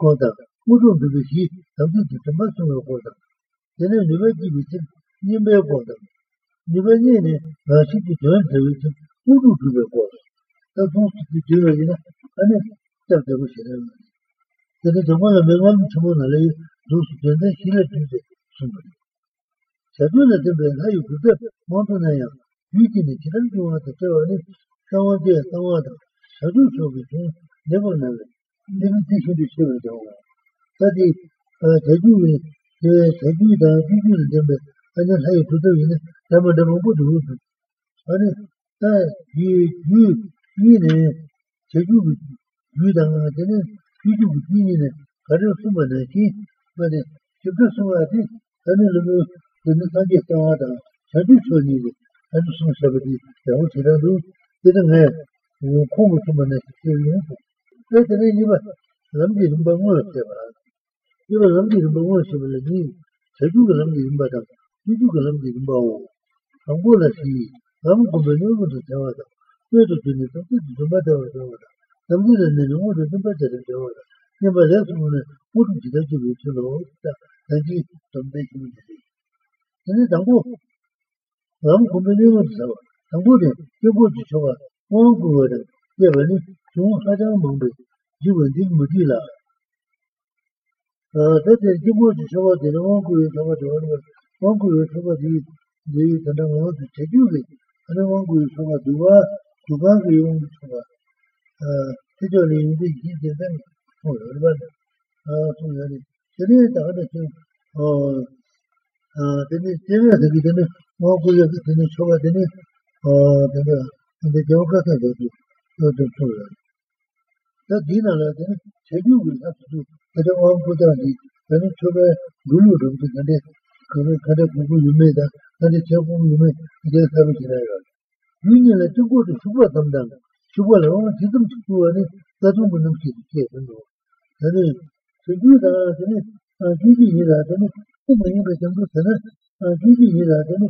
koda uru bihi tamdu tamasu koda tene nubati bitin nime koda nibani ne rasu dön devitin uru bihi koda ta dostu dövene ane terde bu şeyler tene domana memam çumonale dostu dönde hile tüde sundu şaduna de ben hayu kuda montuna ya yükini kiran duada tevani kavade tavada şadu çobitu ne bonale deve teşhir ediyordu tabii tecrübe tecrübe deme ancak hayır tutuyla tamam da bu durdu hani ta yine tecrübe yudana denen tecrübe yine karısı bana ki böyle çıkısı vardı hani onu deniz diye tavada çadır söyledi hani sonuçta bir yahu çıradı dedim he komu bana söylüyor Later, never lumpy in Bangor. You were lumpy in Bangor, she will leave. Sajuka lumpy in Badam. You took a lumpy in Bao. Angola, she, Uncle Benova to Tavada. Where to finish the matter of the order. The reason they know the better than the order. Never left one wouldn't be that you to the order and eat some baking. And it's Ango. Uncle Benova to Tavada. Angola, you go to Chava. One good. You have any. Mumbai, you will dig Mudila. That is Gibo to show the Wongu is Wongu is over the Tanamo to Tajuli, and the Wongu is over Dua to Gangi Wongu. Tijoli in the Giz event for the one. The next other thing, the Wongu is the Showa Dennis, and the Jogata. That dinner, Chedu will have to do at all good at it. When it's over, Gulu don't be the day. Kadakubu you made that, and the Chapum you made, just have it in error. Union let you go to Suba come down. Suba alone, she comes to do any, that woman of his and all. That is, Chedu that, and Gigi that, and Umayim, and Gigi that, and